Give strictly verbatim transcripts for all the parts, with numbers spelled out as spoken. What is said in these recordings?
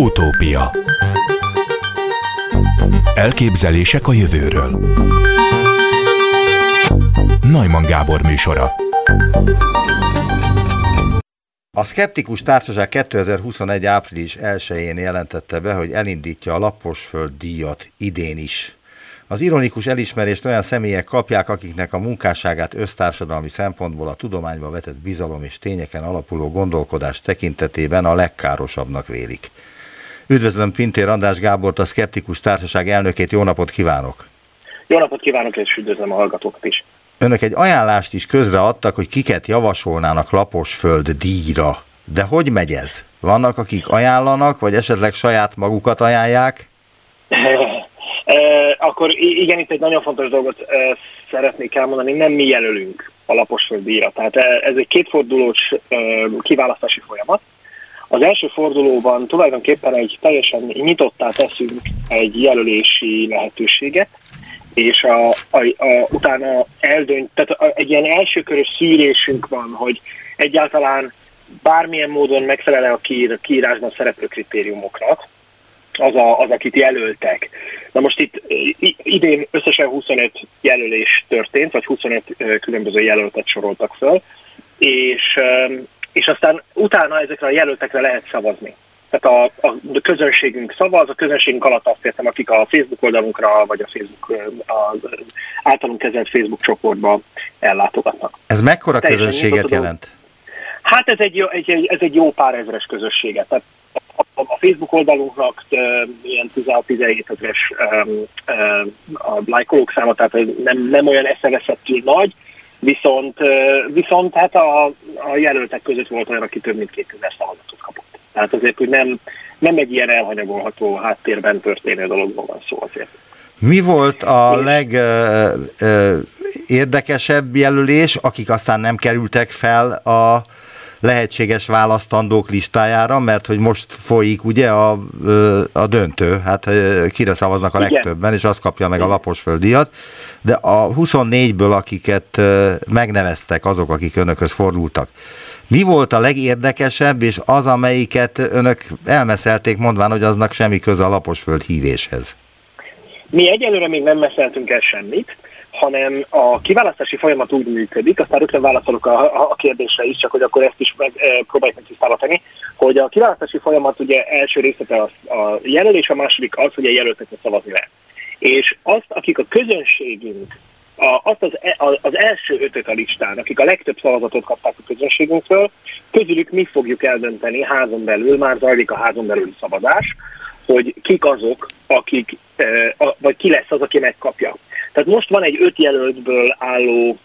Utópia. Elképzelések a jövőről. Neumann Gábor műsora. A Szkeptikus Társaság kétezer-huszonegy. április elsején jelentette be, hogy elindítja a Laposföld díjat idén is. Az ironikus elismerést olyan személyek kapják, akiknek a munkásságát össztársadalmi szempontból a tudományba vetett bizalom és tényeken alapuló gondolkodás tekintetében a legkárosabbnak vélik. Üdvözlöm Pintér András Gábort, a Szkeptikus Társaság elnökét, jó napot kívánok! Jó napot kívánok, és üdvözlöm a hallgatókat is! Önök egy ajánlást is közreadtak, hogy kiket javasolnának Laposföld díjra. De hogy megy ez? Vannak, akik ajánlanak, vagy esetleg saját magukat ajánlják? E, akkor igen, itt egy nagyon fontos dolgot e, szeretnék elmondani, nem mi jelölünk a Laposföld díjra. Tehát ez egy kétfordulós e, kiválasztási folyamat. Az első fordulóban tulajdonképpen egy teljesen nyitottá teszünk egy jelölési lehetőséget, és a, a, a, utána eldönt, tehát egy ilyen elsőkörös szűrésünk van, hogy egyáltalán bármilyen módon megfelel-e a kiír, kiírásban szereplő kritériumoknak az, a, az, akit jelöltek. Na most itt idén összesen huszonöt jelölés történt, vagy huszonöt különböző jelöltet soroltak föl, és, és aztán utána ezekre a jelöltekre lehet szavazni. Tehát a, a közönségünk szavaz, a közönségünk alatt azt értem, akik a Facebook oldalunkra, vagy a Facebook az általunk kezelt Facebook csoportba ellátogatnak. Ez mekkora teljesen közönséget jelent? Hát ez egy, jó, egy, ez egy jó pár ezres közösséget. Tehát a, a, a Facebook oldalunknak e, ilyen tizenhat-tizenhét ezres e, e, a lájkolók száma, tehát nem, nem olyan eszeveszettül nagy, viszont, e, viszont hát a, a jelöltek között volt olyan, aki több mint kétezer szavazatot kapott. Tehát azért, hogy nem, nem egy ilyen elhanyagolható háttérben történő dologban van szó azért. Mi volt a legérdekesebb jelölés, akik aztán nem kerültek fel a lehetséges választandók listájára, mert hogy most folyik ugye a, a döntő, hát kire szavaznak a legtöbben, és azt kapja meg a Laposföld díjat, de a huszonnégyből, akiket megneveztek, azok, akik önökhöz fordultak, mi volt a legérdekesebb, és az, amelyiket önök elmeszelték, mondván, hogy aznak semmi köze a Laposföld hívéshez? Mi egyelőre még nem meszeltünk el semmit, hanem a kiválasztási folyamat úgy működik, aztán rögtön válaszolok a, a kérdésre is, csak hogy akkor ezt is meg, e, próbáljuk meg tisztállítani, hogy a kiválasztási folyamat ugye első részlete a, a jelölés, a második az, hogy a jelöltekre szavazni lehet. És azt, akik a közönségünk, A, azt az, az első ötöt a listán, akik a legtöbb szavazatot kapták a közönségünkről, közülük mi fogjuk eldönteni házon belül, már zajlik a házon belüli szavazás, hogy kik azok, akik, vagy ki lesz az, aki megkapja. Tehát most van egy öt jelöltből álló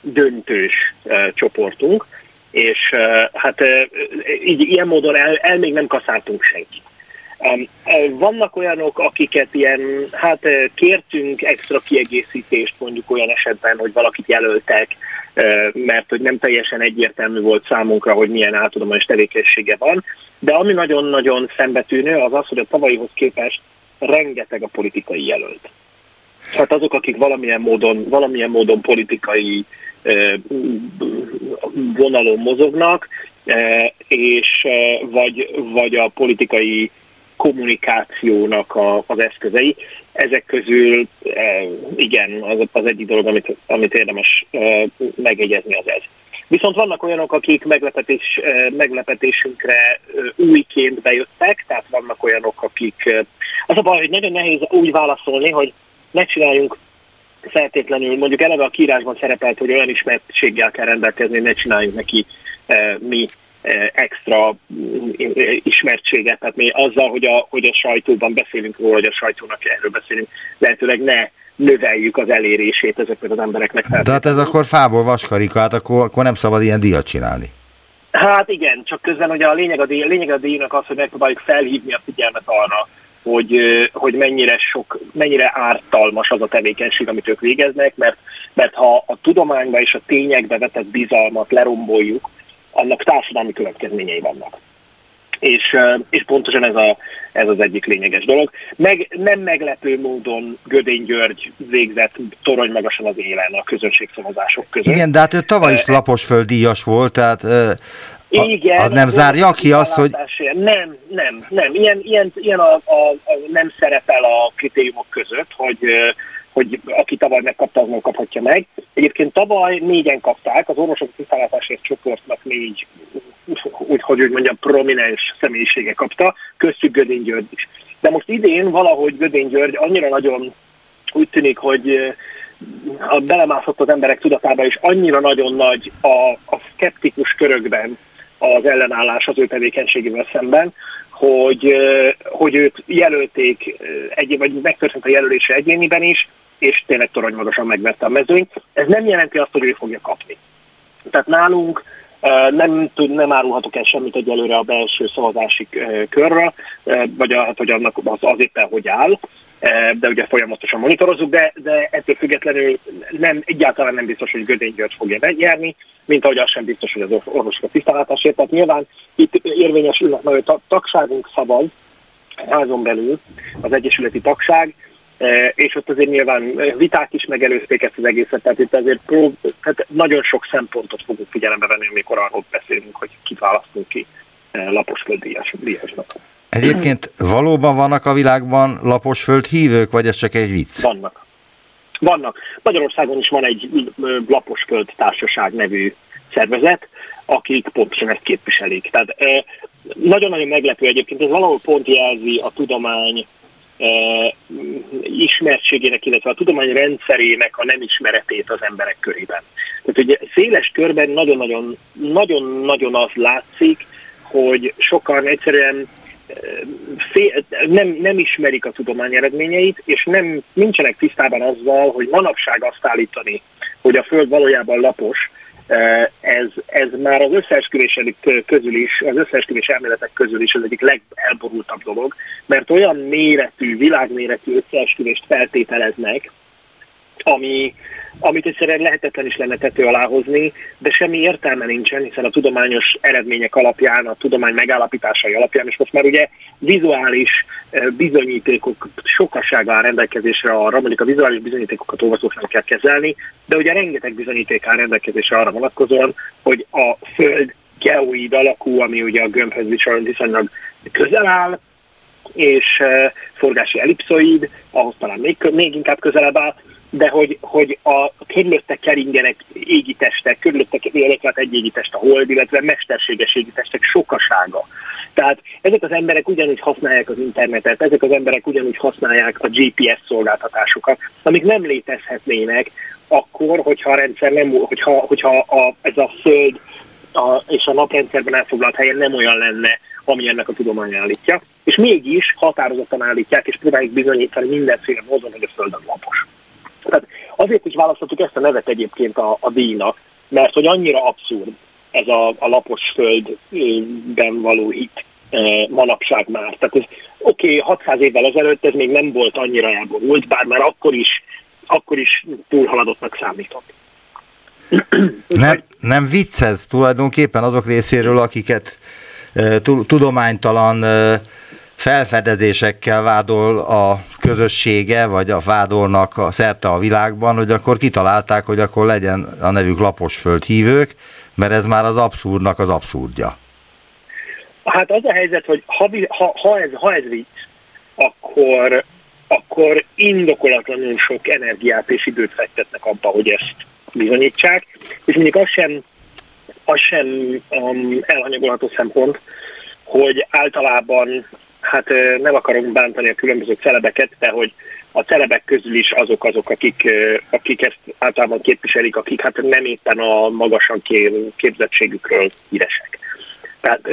döntős csoportunk, és hát így, ilyen módon el, el még nem kaszáltunk senkit. Vannak olyanok, akiket ilyen, hát kértünk extra kiegészítést mondjuk olyan esetben, hogy valakit jelöltek, mert hogy nem teljesen egyértelmű volt számunkra, hogy milyen áltudományos tevékenysége van, de ami nagyon-nagyon szembetűnő az az, hogy a tavalyihoz képest rengeteg a politikai jelölt. Hát azok, akik valamilyen módon, valamilyen módon politikai vonalon mozognak, és vagy, vagy a politikai kommunikációnak a, az eszközei. Ezek közül e, igen, az, az egyik dolog, amit, amit érdemes e, megjegyezni, az ez. Viszont vannak olyanok, akik meglepetés, e, meglepetésünkre e, újként bejöttek, tehát vannak olyanok, akik... E, az a baj, hogy nagyon nehéz úgy válaszolni, hogy ne csináljunk feltétlenül, mondjuk eleve a kiírásban szerepelt, hogy olyan ismertséggel kell rendelkezni, ne csináljunk neki e, mi extra ismertséget, tehát mi azzal, hogy a, hogy a sajtóban beszélünk róla, hogy a sajtónak erről beszélünk, lehetőleg ne növeljük az elérését ezeknek az embereknek. De hát ez akkor fából vaskarika, hát akkor, akkor nem szabad ilyen díjat csinálni. Hát igen, csak közben ugye a lényeg a, díj, a lényeg a díjnak az, hogy megpróbáljuk felhívni a figyelmet arra, hogy, hogy mennyire sok, mennyire ártalmas az a tevékenység, amit ők végeznek, mert, mert ha a tudományba és a tényekbe vetett bizalmat leromboljuk, annak társadalmi következményei vannak. és, és pontosan ez, a, ez az egyik lényeges dolog. Meg nem meglepő módon Gödény György végzett torony magasan az élen a közönségszavazások között. Igen, de hát ő tavaly is Laposföld díjas volt, tehát... A, igen, az nem zárja ki azt, hogy... Nem, nem, nem. Ilyen, ilyen, ilyen a, a, a nem szerepel a kritériumok között, hogy, hogy aki tavaly megkapta, azon kaphatja meg. Egyébként tavaly négyen kapták, az Orvosok Tisztánlátásért csoportnak négy, úgyhogy úgy mondjam, prominens személyisége kapta, köztük Gödény György is. De most idén valahogy Gödény György annyira nagyon úgy tűnik, hogy... ha belemászott az emberek tudatába, és annyira nagyon nagy a, a szkeptikus körökben az ellenállás az ő tevékenységével szemben, hogy, hogy őt jelölték, egy, vagy megtörtént a jelölése egyéniben is, és tényleg toronymagasan megverte a mezőnyt. Ez nem jelenti azt, hogy ő fogja kapni. Tehát nálunk nem, tud, nem árulhatok el semmit egyelőre a belső szavazási körre, vagy a, hát, hogy annak az, az éppen hogy áll, de ugye folyamatosan monitorozzuk, de, de ettől függetlenül nem, egyáltalán nem biztos, hogy Gödény György fogja megnyerni, mint ahogy az sem biztos, hogy az Orvosok Tisztánlátásért. Tehát nyilván itt érvényesülnek, mert a tagságunk szavaz házon belül, az egyesületi tagság, és ott azért nyilván viták is megelőzték ezt az egészet, tehát itt azért prób- tehát nagyon sok szempontot fogunk figyelembe venni, amikor arról beszélünk, hogy kit választunk ki Laposföld díjasnak. Egyébként valóban vannak a világban Laposföld hívők, vagy ez csak egy vicc? Vannak. Vannak. Magyarországon is van egy Laposföld Társaság nevű szervezet, akik pontosan ezt képviselik. Tehát nagyon-nagyon meglepő egyébként, ez valahol pont jelzi a tudomány ismertségének, illetve a tudomány rendszerének a nem ismeretét az emberek körében. Tehát ugye széles körben nagyon-nagyon, nagyon-nagyon az látszik, hogy sokan egyszerűen Fél, nem, nem ismerik a tudomány eredményeit, és nem, nincsenek tisztában azzal, hogy manapság azt állítani, hogy a Föld valójában lapos, ez, ez már az összeesküvések közül is, az összeesküvés elméletek közül is az egyik legelborultabb dolog, mert olyan méretű, világméretű összeesküvést feltételeznek, ami, amit egyszerűen lehetetlen is lenne tető alá hozni, de semmi értelme nincsen, hiszen a tudományos eredmények alapján, a tudomány megállapításai alapján, és most már ugye vizuális bizonyítékok sokassága áll rendelkezésre arra, mondjuk a vizuális bizonyítékokat olvasóknak kell kezelni, de ugye rengeteg bizonyíték áll rendelkezésre arra vonatkozóan, hogy a Föld geoid alakú, ami ugye a gömbhöz viszonylag közel áll, és forgási ellipszoid, ahhoz talán még, még inkább közelebb áll, de hogy, hogy a körülötte keringenek égitestek, körülötte keringenek egy égitest a hold, illetve mesterséges égitestek sokasága. Tehát ezek az emberek ugyanúgy használják az internetet, ezek az emberek ugyanúgy használják a gé pé es szolgáltatásokat, amik nem létezhetnének akkor, hogyha a rendszer nem, hogyha, hogyha a, ez a Föld a, és a naprendszerben elfoglalt helyen nem olyan lenne, ami ennek a tudomány állítja. És mégis határozottan állítják, és próbáljuk bizonyítani mindenféle módon, hogy a Föld az lapos. Tehát azért is választottuk ezt a nevet egyébként a, a díjnak, mert hogy annyira abszurd ez a, a Laposföldben való hit e, manapság már. Tehát ez oké, okay, hatszáz évvel ezelőtt ez még nem volt annyira elborult, bár már akkor is, akkor is túlhaladottnak számított. Nem, nem vicc ez tulajdonképpen azok részéről, akiket e, tudománytalan... E, felfedezésekkel vádol a közössége, vagy a vádolnak a szerte a világban, hogy akkor kitalálták, hogy akkor legyen a nevük Laposföld hívők, mert ez már az abszurdnak az abszurdja. Hát az a helyzet, hogy ha, ha, ha, ez, ha ez vicc, akkor, akkor indokolatlanul sok energiát és időt fektetnek abba, hogy ezt bizonyítsák, és mondjuk az sem, az sem um, elhanyagolható szempont, hogy általában hát nem akarunk bántani a különböző celebeket, de hogy a celebek közül is azok azok, akik, akik ezt általában képviselik, akik hát nem éppen a magasan képzettségükről híresek. Tehát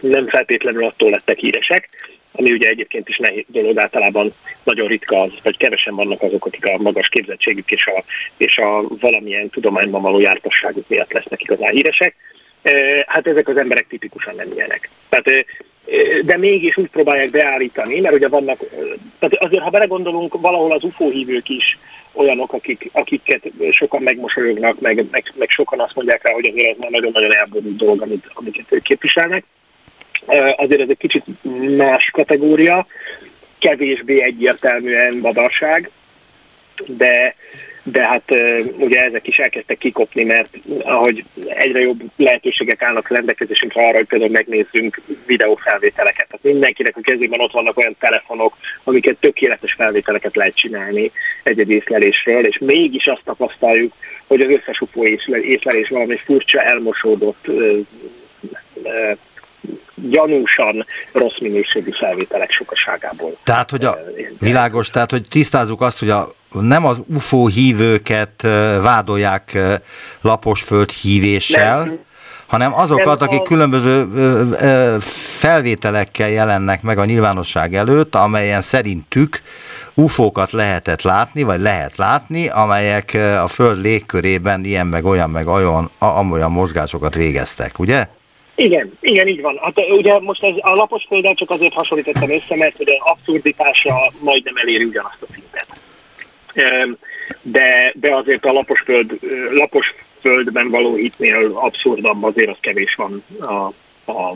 nem feltétlenül attól lettek híresek, ami ugye egyébként is nehéz dolog, általában nagyon ritka az, vagy kevesen vannak azok, akik a magas képzettségük és a, és a valamilyen tudományban való jártasságuk miatt lesznek igazán híresek. Hát ezek az emberek tipikusan nem ilyenek. Tehát, de mégis úgy próbálják beállítani, mert ugye vannak, tehát azért ha belegondolunk, valahol az ú ef ó hívők is olyanok, akik, akiket sokan megmosolyognak, meg, meg, meg sokan azt mondják rá, hogy azért ez már nagyon-nagyon elborult dolog, amit, amiket ők képviselnek. azért ez egy kicsit más kategória, kevésbé egyértelműen badarság, de, de hát ugye ezek is elkezdtek kikopni, mert ahogy egyre jobb lehetőségek állnak rendelkezésünkre arra, hogy például megnézzünk videófelvételeket. Tehát mindenkinek a kezében ott vannak olyan telefonok, amiket tökéletes felvételeket lehet csinálni egy-egy észlelésről, és mégis azt tapasztaljuk, hogy az összes ufó észlelés valami furcsa, elmosódott, gyanúsan rossz minőségű felvételek sokaságából. Tehát, hogy a, világos, tehát, hogy tisztázzuk azt, hogy a, nem az ufó hívőket vádolják Laposföld hívéssel, nem, hanem azokat, akik a... különböző felvételekkel jelennek meg a nyilvánosság előtt, amelyen szerintük ufókat lehetett látni, vagy lehet látni, amelyek a Föld légkörében ilyen, meg olyan, meg olyan, amolyan mozgásokat végeztek, ugye? Igen, igen, így van. Hát ugye most ez a Laposfölddel csak azért hasonlítottam össze, mert hogy az abszurditása majdnem eléri ugyanazt a szintet. De, de azért a Laposföld, Laposföldben való hitnél abszurdabb, azért az kevés van a, a,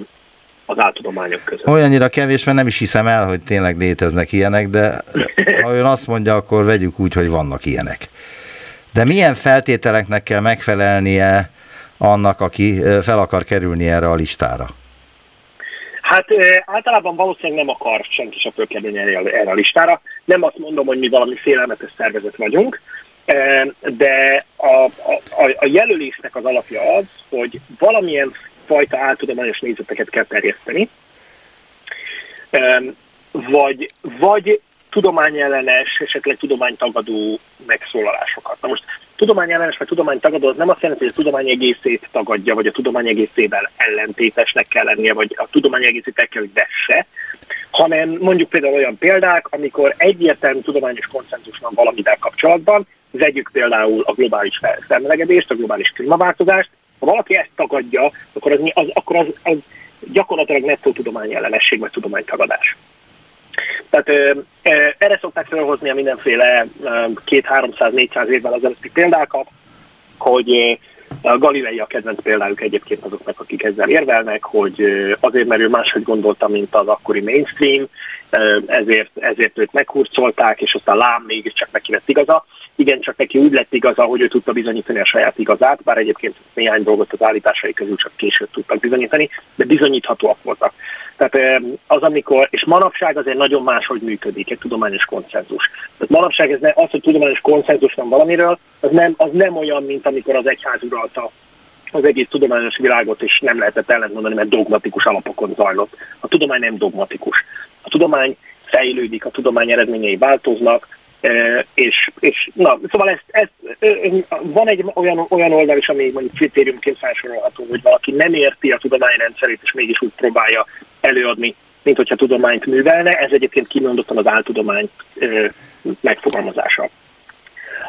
az áltudományok között. Olyannyira kevés, mert nem is hiszem el, hogy tényleg léteznek ilyenek, de ha ön azt mondja, akkor vegyük úgy, hogy vannak ilyenek. De milyen feltételeknek kell megfelelnie annak, aki fel akar kerülni erre a listára? Hát általában valószínűleg nem akar senki sem fölkerülni erre a listára. Nem azt mondom, hogy mi valami félelmetes szervezet vagyunk, de a, a, a jelölésnek az alapja az, hogy valamilyen fajta áltudományos nézeteket kell terjeszteni, vagy, vagy tudományellenes, esetleg tudománytagadó megszólalásokat. Na most tudományellenes vagy tudománytagadó az nem azt jelenti, hogy a tudomány egészét tagadja, vagy a tudomány egészével ellentétesnek kell lennie, vagy a tudomány egészét el kell, hogy vesse, hanem mondjuk például olyan példák, amikor egyértelmű tudományos konszenzus van valamivel kapcsolatban, vegyük például a globális felmelegedést, a globális klímaváltozást, ha valaki ezt tagadja, akkor az, az, akkor az, az gyakorlatilag nettó tudományellenesség vagy tudománytagadás. Tehát ö, ö, erre szokták felhozni a mindenféle kétszáz-háromszáz-négyszáz évvel az előtti példákat, hogy ö, a Galilei a kedvenc példájuk egyébként azoknak, akik ezzel érvelnek, hogy ö, azért, mert ő máshogy gondolta, mint az akkori mainstream, ö, ezért, ezért őt meghurcolták, és aztán lám mégiscsak neki lett igaza. Igen, csak neki úgy lett igaza, hogy ő tudta bizonyítani a saját igazát, bár egyébként néhány dolgot az állításai közül csak később tudtak bizonyítani, de bizonyíthatóak voltak. Tehát az, amikor, és manapság azért nagyon máshogy működik egy tudományos konszenzus. Tehát manapság ez ne, az, hogy tudományos konszenzus van valamiről, az nem, az nem olyan, mint amikor az egyház uralta az egész tudományos világot, és nem lehetett ellentmondani, mert dogmatikus alapokon zajlott. A tudomány nem dogmatikus. A tudomány fejlődik, a tudomány eredményei változnak, és, és na, szóval ez, ez, van egy olyan, olyan oldal is, ami mondjuk kritériumként felsorolható, hogy valaki nem érti a tudományrendszerét, és mégis úgy próbálja előadni, mint hogyha tudományt művelne, ez egyébként kimondottan az áltudomány ö, megfogalmazása.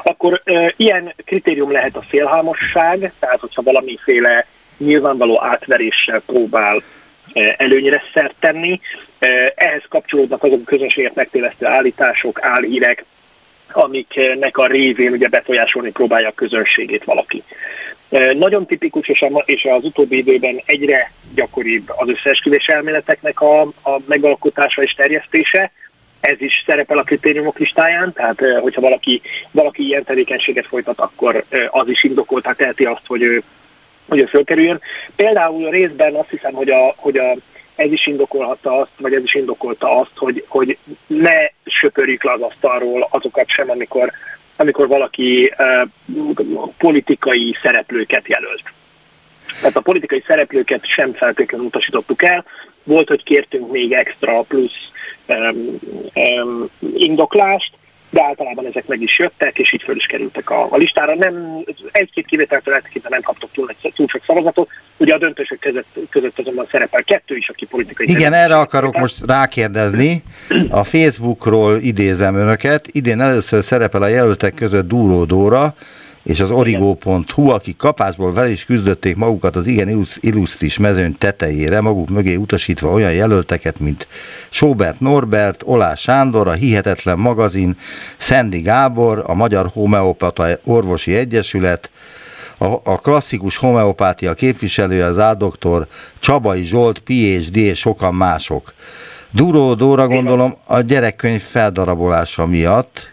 Akkor ö, ilyen kritérium lehet a félhámosság, tehát hogyha valamiféle nyilvánvaló átveréssel próbál ö, előnyre szert tenni, ö, ehhez kapcsolódnak azok a közönséget megtévesztő állítások, álhírek, amiknek a révén ugye befolyásolni próbálja a közönségét valaki. Nagyon tipikus, és az utóbbi időben egyre gyakoribb az összeesküvés elméleteknek a, a megalkotása és terjesztése. Ez is szerepel a kritériumok listáján, tehát hogyha valaki, valaki ilyen tevékenységet folytat, akkor az is indokoltá teheti azt, hogy ő, hogy ő fölkerüljön. Például részben azt hiszem, hogy, a, hogy a, ez is indokolhatta azt, vagy ez is indokolta azt, hogy, hogy ne söpörjük le az asztalról azokat sem, amikor... amikor valaki uh, politikai szereplőket jelölt. Tehát a politikai szereplőket sem feltétlenül utasítottuk el, volt, hogy kértünk még extra plusz um, um, indoklást, de általában ezek meg is jöttek, és így föl is kerültek a, a listára. Nem, egy-két kivételtől eltekintve nem kaptok túl, túl sok szavazatot. Ugye a döntősök között, között azonban szerepel kettő is, aki politikai... Igen, erre akarok most rákérdezni. A Facebookról idézem önöket. Idén először szerepel a jelöltek között Dúró Dóra és az origo pont hu, akik kapásból vel is küzdötték magukat az igen illusztris mezőny tetejére, maguk mögé utasítva olyan jelölteket, mint Sóbert Norbert, Oláh Sándor, a Hihetetlen Magazin, Szendi Gábor, a Magyar Homeopata Orvosi Egyesület, a klasszikus homeopátia képviselője az áldoktor Csabai Zsolt, PhD és sokan mások. Dúró Dóra, gondolom, a gyerekkönyv feldarabolása miatt,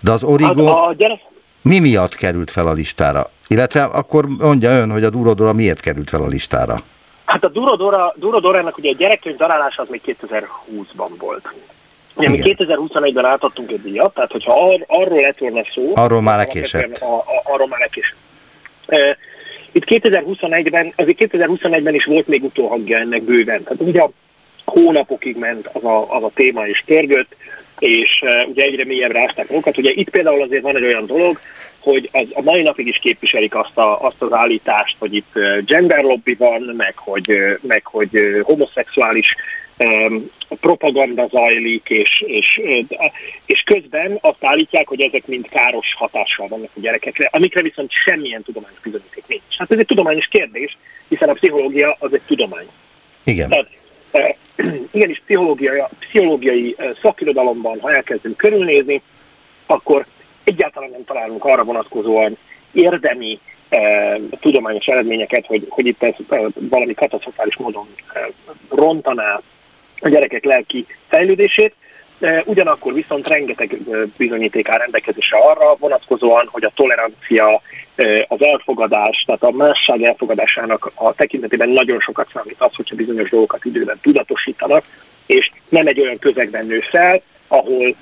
de az Origo a, a gyerek... mi miatt került fel a listára? Illetve akkor mondja ön, hogy a Dúró Dóra miért került fel a listára? Hát a Dúró Dóra, Dúró Dórának ugye a gyerekkönyv darálása az még kétezer-húszban volt. Ugye mi kétezer-huszonegyben átadtunk egy díjat, tehát hogyha ar- arról lett volna szó... Arról már lekésett. A, a, arról már lekésett. Uh, itt kétezer-huszonegyben, azért kétezer-huszonegyben is volt még utóhangja ennek bőven. Tehát ugye a hónapokig ment az a, az a téma és törgött, és uh, ugye egyre mélyebbre ásták magukat. Ugye itt például azért van egy olyan dolog, hogy az, a mai napig is képviselik azt, a, azt az állítást, hogy itt gender lobby van, meg hogy, meg hogy homoszexuális um, propaganda zajlik, és, és, és közben azt állítják, hogy ezek mind káros hatással vannak a gyerekekre, amikre viszont semmilyen tudományos bizonyíték nincs. Hát ez egy tudományos kérdés, hiszen a pszichológia az egy tudomány. Igen. Tehát, e, igenis pszichológiai, pszichológiai szakirodalomban, ha elkezdünk körülnézni, akkor egyáltalán nem találunk arra vonatkozóan érdemi eh, tudományos eredményeket, hogy, hogy itt ez eh, valami katasztrofális módon eh, rontaná a gyerekek lelki fejlődését. Eh, ugyanakkor viszont rengeteg eh, bizonyíték áll rendelkezésre arra vonatkozóan, hogy a tolerancia, eh, az elfogadás, tehát a másság elfogadásának a tekintetében nagyon sokat számít az, hogyha bizonyos dolgokat időben tudatosítanak, és nem egy olyan közegben nő fel, ahol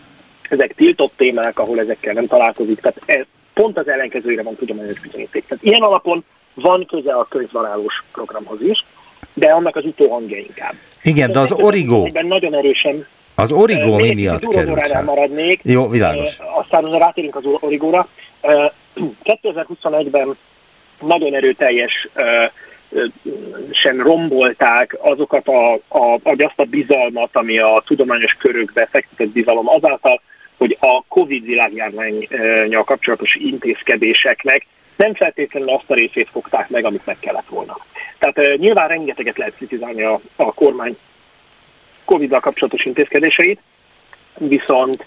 ezek tiltott témák, ahol ezekkel nem találkozik, tehát ez pont az ellenkezőre van tudományos bizonyíték. Tehát ilyen alapon van köze a könyvdarálós programhoz is, de annak az utóhangja inkább. Igen, de az Origo... Nagyon erősen... Az Origo mi miatt került fel? Jó, világos. Aztán rátérünk az Origóra. kétezer-huszonegyben nagyon erőteljes sem rombolták azokat a, a, azt a bizalmat, ami a tudományos körökbe fektetett bizalom azáltal, hogy a Covid világjárvánnyal kapcsolatos intézkedéseknek nem feltétlenül azt a részét fogták meg, amit meg kellett volna. Tehát nyilván rengeteget lehet kritizálni a, a kormány Covid-dal kapcsolatos intézkedéseit, viszont,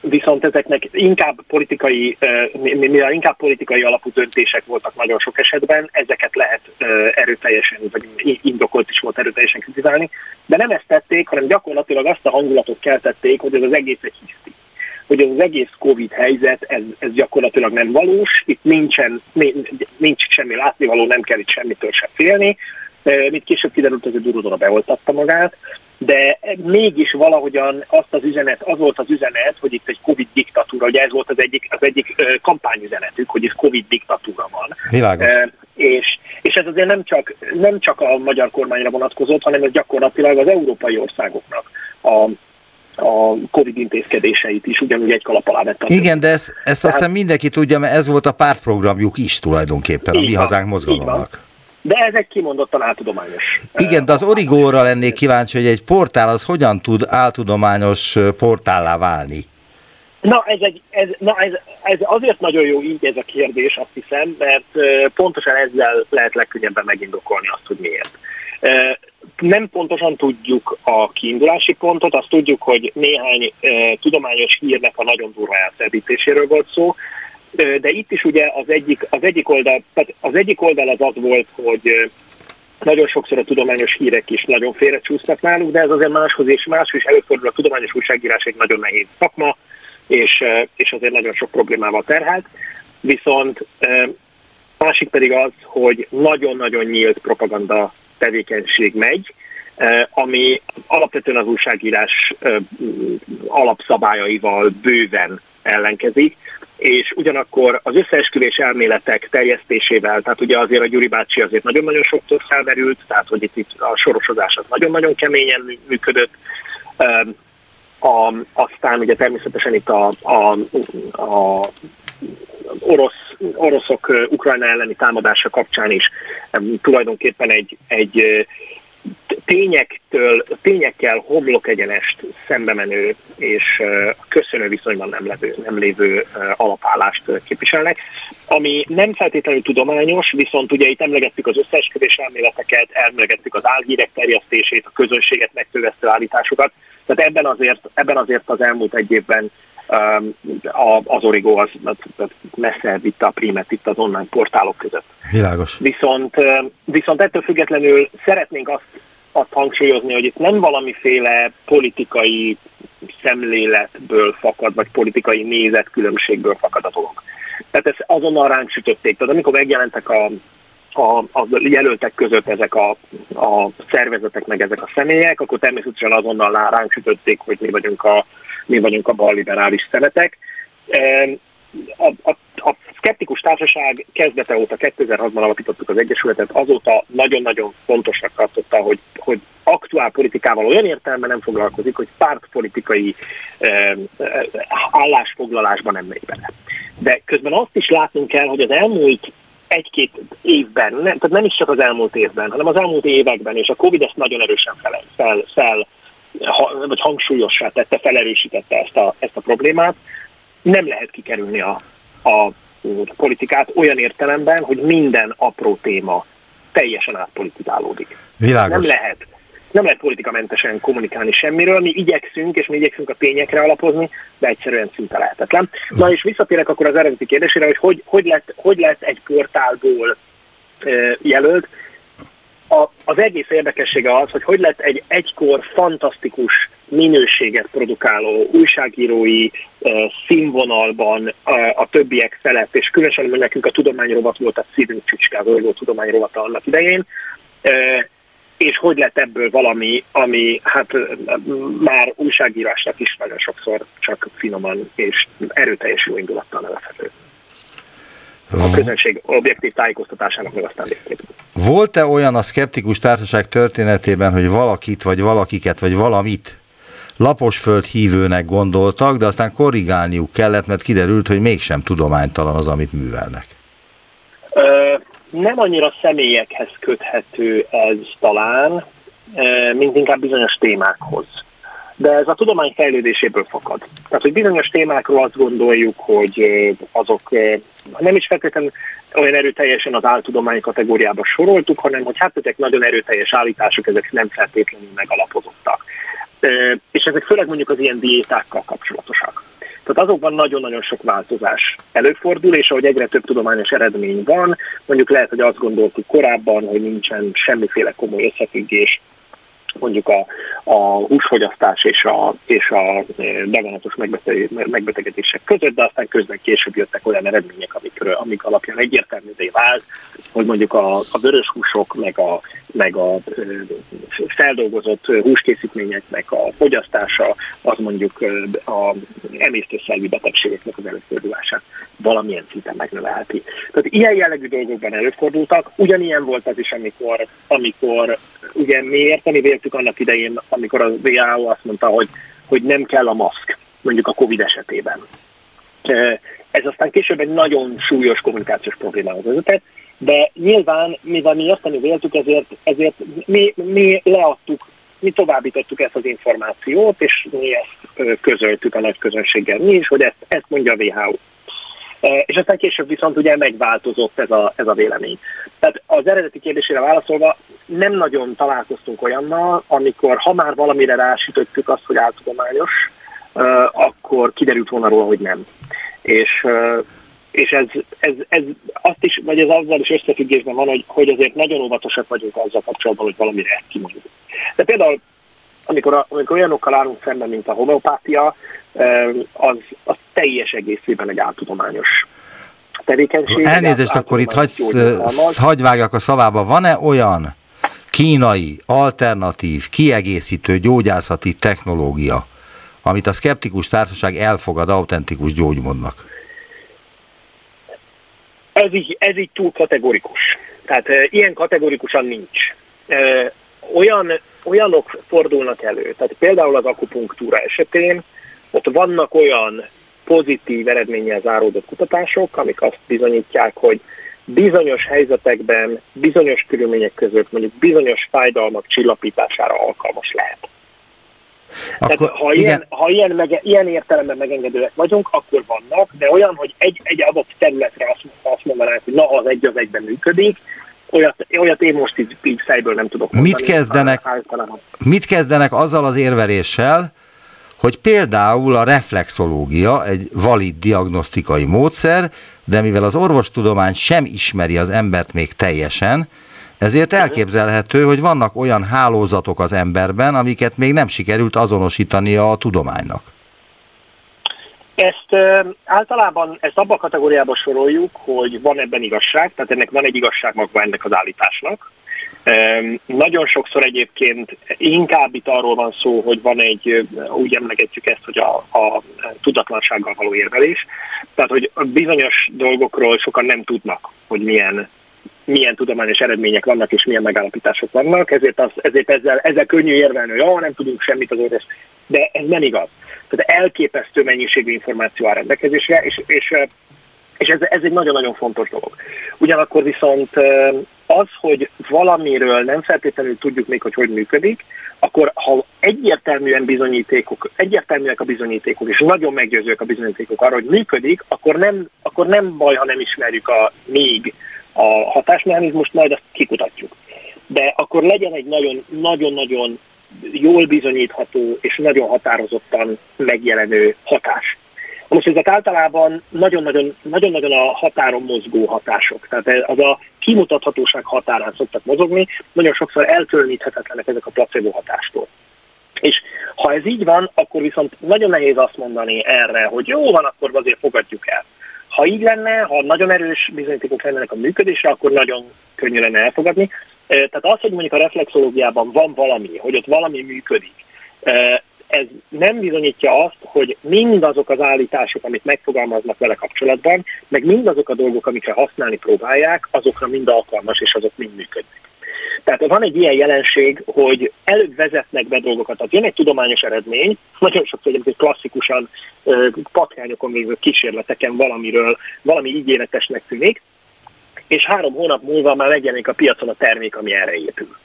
viszont ezeknek inkább politikai, mivel inkább politikai alapú döntések voltak nagyon sok esetben, ezeket lehet erőteljesen, vagy indokolt is volt erőteljesen kritizálni, de nem ezt tették, hanem gyakorlatilag azt a hangulatot keltették, hogy ez az egész egy hiszti. Hogy az egész Covid helyzet, ez, ez gyakorlatilag nem valós, itt nincsen, nincs semmi látnivaló, nem kell itt semmitől sem félni, mint később kiderült, hogy Dúró Dóra beoltatta magát, de mégis valahogyan azt az üzenet, az volt az üzenet, hogy itt egy Covid diktatúra, ugye ez volt az egyik, az egyik kampányüzenetük, hogy itt Covid diktatúra van. Világos. És, és ez azért nem csak, nem csak a magyar kormányra vonatkozott, hanem ez gyakorlatilag az európai országoknak a a Covid intézkedéseit is ugyanúgy egy kalap alá vettek. Igen, de ezt, ezt tehát... azt hiszem mindenki tudja, mert ez volt a pártprogramjuk is tulajdonképpen, így a Mi Hazánk mozgalomnak. De ezek kimondottan áltudományos. Igen, de az Origóra lennék kíváncsi, hogy egy portál az hogyan tud áltudományos portállá válni? Na, ez, egy, ez, na ez, ez azért nagyon jó így ez a kérdés, azt hiszem, mert pontosan ezzel lehet legkönnyebben megindokolni azt, hogy miért. Nem pontosan tudjuk a kiindulási pontot, azt tudjuk, hogy néhány e, tudományos hírnek a nagyon durva elszervítéséről volt szó, de itt is ugye az egyik, az egyik oldal, tehát az egyik oldal az az volt, hogy nagyon sokszor a tudományos hírek is nagyon félrecsúsznak náluk, de ez azért máshoz és máshoz is előfordul, a tudományos újságírás egy nagyon nehéz szakma, és, és azért nagyon sok problémával terhelt, viszont e, másik pedig az, hogy nagyon-nagyon nyílt propaganda tevékenység megy, ami alapvetően az újságírás alapszabályaival bőven ellenkezik, és ugyanakkor az összeesküvés elméletek terjesztésével, tehát ugye azért a Gyuri bácsi azért nagyon-nagyon sokszor felmerült, tehát hogy itt, itt a sorosozás az nagyon-nagyon keményen működött, a, aztán ugye természetesen itt a, a, a orosz oroszok Ukrajna elleni támadása kapcsán is tulajdonképpen egy, egy tényektől, tényekkel homlok egyenest szembe menő és a köszönő viszonyban nem lévő, nem lévő alapállást képviselnek, ami nem feltétlenül tudományos, viszont ugye itt emlegettük az összeesküvés elméleteket, emlegettük az álhírek terjesztését, a közönséget megtévesztő állításokat, tehát ebben azért, ebben azért az elmúlt egy évben az Origo az, az messze vitte a prímet itt az online portálok között. Világos. Viszont, viszont ettől függetlenül szeretnénk azt, azt hangsúlyozni, hogy itt nem valamiféle politikai szemléletből fakad, vagy politikai nézetkülönbségből fakad a dolog. Tehát ezt azonnal ránk sütötték. Tehát amikor megjelentek a, a, a jelöltek között ezek a, a szervezetek, meg ezek a személyek, akkor természetesen azonnal ránk sütötték, hogy mi vagyunk a, mi vagyunk a balliberális szemetek. A, a, a Szkeptikus Társaság kezdete óta, kétezer-hatban alapítottuk az Egyesületet, azóta nagyon-nagyon fontosnak tartotta, hogy, hogy aktuál politikával olyan értelemben nem foglalkozik, hogy pártpolitikai eh, állásfoglalásban nem megy bele. De közben azt is látnunk kell, hogy az elmúlt egy-két évben, nem, tehát nem is csak az elmúlt évben, hanem az elmúlt években, és a Covid ezt nagyon erősen fel, fel, fel ha, vagy hangsúlyossá tette, felerősítette ezt a, ezt a problémát. Nem lehet kikerülni a, a politikát olyan értelemben, hogy minden apró téma teljesen átpolitizálódik. Világos. Nem lehet, nem lehet politikamentesen kommunikálni semmiről, mi igyekszünk, és mi igyekszünk a tényekre alapozni, de egyszerűen szinte lehetetlen. Na és visszatérek akkor az eredeti kérdésére, hogy hogy, hogy, lett, hogy lett egy portálból e, jelölt. A, az egész érdekessége az, hogy hogy lett egy egykor fantasztikus minőséget produkáló újságírói eh, színvonalban eh, a többiek felett, és különösen nekünk a tudományrovat volt a szívünk csücskázolgó tudományrovata annak idején, eh, és hogy lett ebből valami, ami hát már újságírásnak is nagyon sokszor csak finoman és erőteljes jó indulattal nevezhető. A közönség objektív tájékoztatásának meg aztán végképpen. Volt-e olyan a Szkeptikus Társaság történetében, hogy valakit, vagy valakiket, vagy valamit Laposföld hívőnek gondoltak, de aztán korrigálniuk kellett, mert kiderült, hogy mégsem tudománytalan az, amit művelnek? Ö, nem annyira személyekhez köthető ez talán, mint inkább bizonyos témákhoz. De ez a tudomány fejlődéséből fakad. Tehát, hogy bizonyos témákról azt gondoljuk, hogy azok nem is feltétlenül olyan erőteljesen az áltudomány kategóriába soroltuk, hanem hogy hát ezek nagyon erőteljes állítások, ezek nem feltétlenül megalapozottak. És ezek főleg mondjuk az ilyen diétákkal kapcsolatosak. Tehát azokban nagyon-nagyon sok változás előfordul, és ahogy egyre több tudományos eredmény van, mondjuk lehet, hogy azt gondoltuk korábban, hogy nincsen semmiféle komoly összefüggés, mondjuk a, a húsfogyasztás és a, és a daganatos megbetegedések között, de aztán közben később jöttek olyan eredmények, amikről, amik alapján egyértelművé vált, hogy mondjuk a, a vörös húsok, meg a, meg a feldolgozott húskészítményeknek a fogyasztása, az mondjuk a emésztőszervi betegségeknek az előfordulását valamilyen szinten megnövelheti. Tehát ilyen jellegű dolgokban előfordultak, ugyanilyen volt az is, amikor, amikor ugye mi érteni véltük annak idején, amikor a vé há o azt mondta, hogy, hogy nem kell a maszk, mondjuk a Covid esetében. Ez aztán később egy nagyon súlyos kommunikációs problémához vezetett, de nyilván, mivel mi érteni véltük, ezért, ezért mi, mi leadtuk, mi továbbítottuk ezt az információt, és mi ezt közöltük a nagy közönséggel mi is, hogy ezt, ezt mondja a vé há o. És aztán később viszont ugye megváltozott ez a, ez a vélemény. Tehát az eredeti kérdésére válaszolva nem nagyon találkoztunk olyannal, amikor ha már valamire rásütöttük azt, hogy áltudományos, akkor kiderült volna róla, hogy nem. És, és ez, ez, ez azt is, vagy ez azzal is összefüggésben van, hogy, hogy azért nagyon óvatosak vagyunk azzal kapcsolatban, hogy valamire kimondjuk. De például Amikor, amikor olyanokkal állunk szemben, mint a homeopátia, az, az teljes egészében egy áltudományos tevékenység. Elnézést, akkor itt hagyj vágjak a szavába. Van-e olyan kínai, alternatív, kiegészítő gyógyászati technológia, amit a Szkeptikus Társaság elfogad autentikus gyógymódnak? Ez így, ez így túl kategorikus. Tehát e, ilyen kategorikusan nincs. E, olyan Olyanok fordulnak elő, tehát például az akupunktúra esetén, ott vannak olyan pozitív eredménnyel záródott kutatások, amik azt bizonyítják, hogy bizonyos helyzetekben, bizonyos körülmények között, mondjuk bizonyos fájdalmak csillapítására alkalmas lehet. Akkor, tehát ha, igen. Ilyen, ha ilyen, mege, ilyen értelemben megengedőek vagyunk, akkor vannak, de olyan, hogy egy, egy adott területre azt, azt mondanánk, hogy na az egy az egyben működik, Olyat, olyat én most így, így fejből nem tudok mondani. Mit kezdenek, mit kezdenek azzal az érveléssel, hogy például a reflexológia egy valid diagnosztikai módszer, de mivel az orvostudomány sem ismeri az embert még teljesen, ezért elképzelhető, hogy vannak olyan hálózatok az emberben, amiket még nem sikerült azonosítania a tudománynak. Ezt ö, általában ezt abba a kategóriába soroljuk, hogy van ebben igazság, tehát ennek van egy igazság maga ennek az állításnak. Ö, nagyon sokszor egyébként inkább itt arról van szó, hogy van egy, úgy emlegetjük ezt, hogy a, a tudatlansággal való érvelés, tehát hogy bizonyos dolgokról sokan nem tudnak, hogy milyen, milyen tudományos eredmények vannak és milyen megállapítások vannak, ezért, az, ezért ezzel, ezzel könnyű érvelni, hogy ah, nem tudunk semmit az orvos, de ez nem igaz. Tehát elképesztő mennyiségű információ áll rendelkezésre, és, és, és ez, ez egy nagyon-nagyon fontos dolog. Ugyanakkor viszont az, hogy valamiről nem feltétlenül tudjuk még, hogy hogy működik, akkor ha egyértelműen bizonyítékok, egyértelműek a bizonyítékok, és nagyon meggyőzőek a bizonyítékok arra, hogy működik, akkor nem, akkor nem baj, ha nem ismerjük a, még a hatásmechanizmust, majd azt kikutatjuk. De akkor legyen egy nagyon-nagyon jól bizonyítható és nagyon határozottan megjelenő hatás. Most ezek általában nagyon-nagyon, nagyon-nagyon a határon mozgó hatások. Tehát az a kimutathatóság határán szoktak mozogni, nagyon sokszor elkülöníthetetlenek ezek a placebo hatástól. És ha ez így van, akkor viszont nagyon nehéz azt mondani erre, hogy jó van, akkor azért fogadjuk el. Ha így lenne, ha nagyon erős bizonyítékok lennének a működésre, akkor nagyon könnyű lenne elfogadni. Tehát az, hogy mondjuk a reflexológiában van valami, hogy ott valami működik, ez nem bizonyítja azt, hogy mindazok az állítások, amit megfogalmaznak vele kapcsolatban, meg mindazok a dolgok, amikre használni próbálják, azokra mind alkalmas, és azok mind működnek. Tehát van egy ilyen jelenség, hogy előbb vezetnek be dolgokat. Tehát jön egy tudományos eredmény, nagyon sokszor egyébként klasszikusan patkányokon végző kísérleteken valamiről, valami ígéretesnek tűnik, és három hónap múlva már megjelenik a piacon a termék, ami erre épül.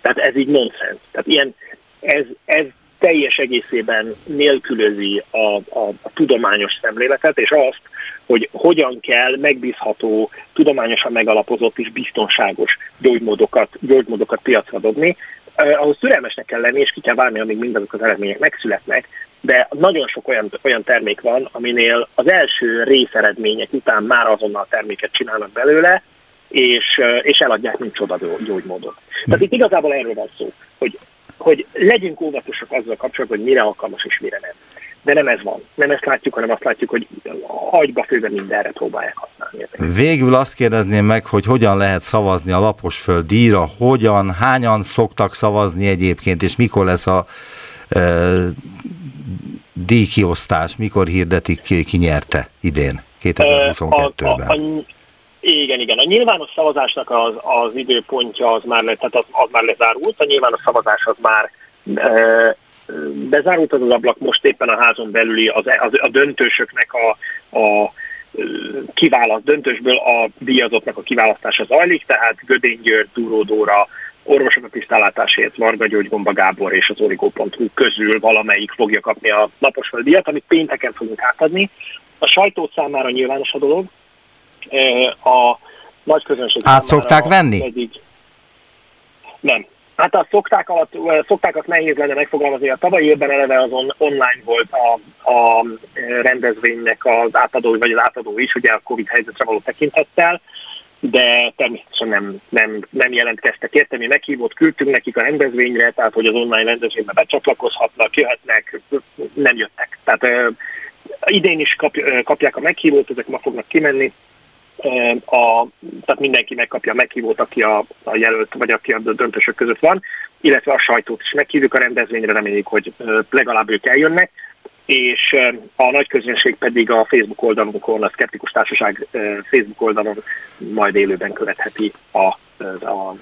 Tehát ez így nonsens. Tehát ilyen, ez, ez teljes egészében nélkülözi a, a, a tudományos szemléletet, és azt, hogy hogyan kell megbízható, tudományosan megalapozott és biztonságos gyógymódokat, gyógymódokat piacra dobni. Ahhoz türelmesnek kell lenni, és ki kell várni, amíg mindazok az eredmények megszületnek, de nagyon sok olyan, olyan termék van, aminél az első részeredmények után már azonnal terméket csinálnak belőle, és, és eladják mint csoda gyógymódot. Tehát itt igazából erről van szó, hogy, hogy legyünk óvatosak azzal kapcsolatban, hogy mire alkalmas és mire nem. De nem ez van. Nem ezt látjuk, hanem azt látjuk, hogy agyba főve mindenre próbálják használni. Végül azt kérdezném meg, hogy hogyan lehet szavazni a Laposföld díjra, hogyan, hányan szoktak szavazni egyébként, és mikor lesz a e, díjkiosztás, mikor hirdetik ki, ki nyerte idén, kétezer-huszonkettőben? A, a, a, igen, igen. A nyilvános szavazásnak az, az időpontja az már, le, tehát az, az már lezárult, a nyilvános szavazás az már... E, bezárult az az ablak, most éppen a házon belüli az, az, a döntősöknek a, a kiválaszt, döntősből a díjazottnak a kiválasztása zajlik, tehát Gödény György, Dúró Dóra, Orvosok Tisztánlátásért, Varga Gyógy Gomba Gábor és az origo pont hu közül valamelyik fogja kapni a Laposföld díjat, amit pénteken fogunk átadni. A sajtó számára nyilvános a dolog, a nagy közönség számára... Át szokták venni? Pedig... Nem. Hát a szokták alatt, szoktákat nehéz lenne megfogalmazni, a tavalyi évben eleve azon online volt a, a rendezvénynek az átadó, vagy az átadó is, ugye a Covid helyzetre való tekintettel, de természetesen nem, nem, nem jelentkeztek érte, mi meghívót küldtünk nekik a rendezvényre, tehát hogy az online rendezvénybe becsatlakozhatnak, jöhetnek, nem jöttek. Tehát ö, idén is kap, ö, kapják a meghívót, ezek ma fognak kimenni. A, tehát mindenki megkapja a meghívót, aki a, a jelölt, vagy aki a döntősök között van, illetve a sajtót is meghívjuk a rendezvényre, reméljük, hogy legalább ők eljönnek, és a nagy közönség pedig a Facebook oldalunkon, a Szkeptikus Társaság Facebook oldalon majd élőben követheti a, a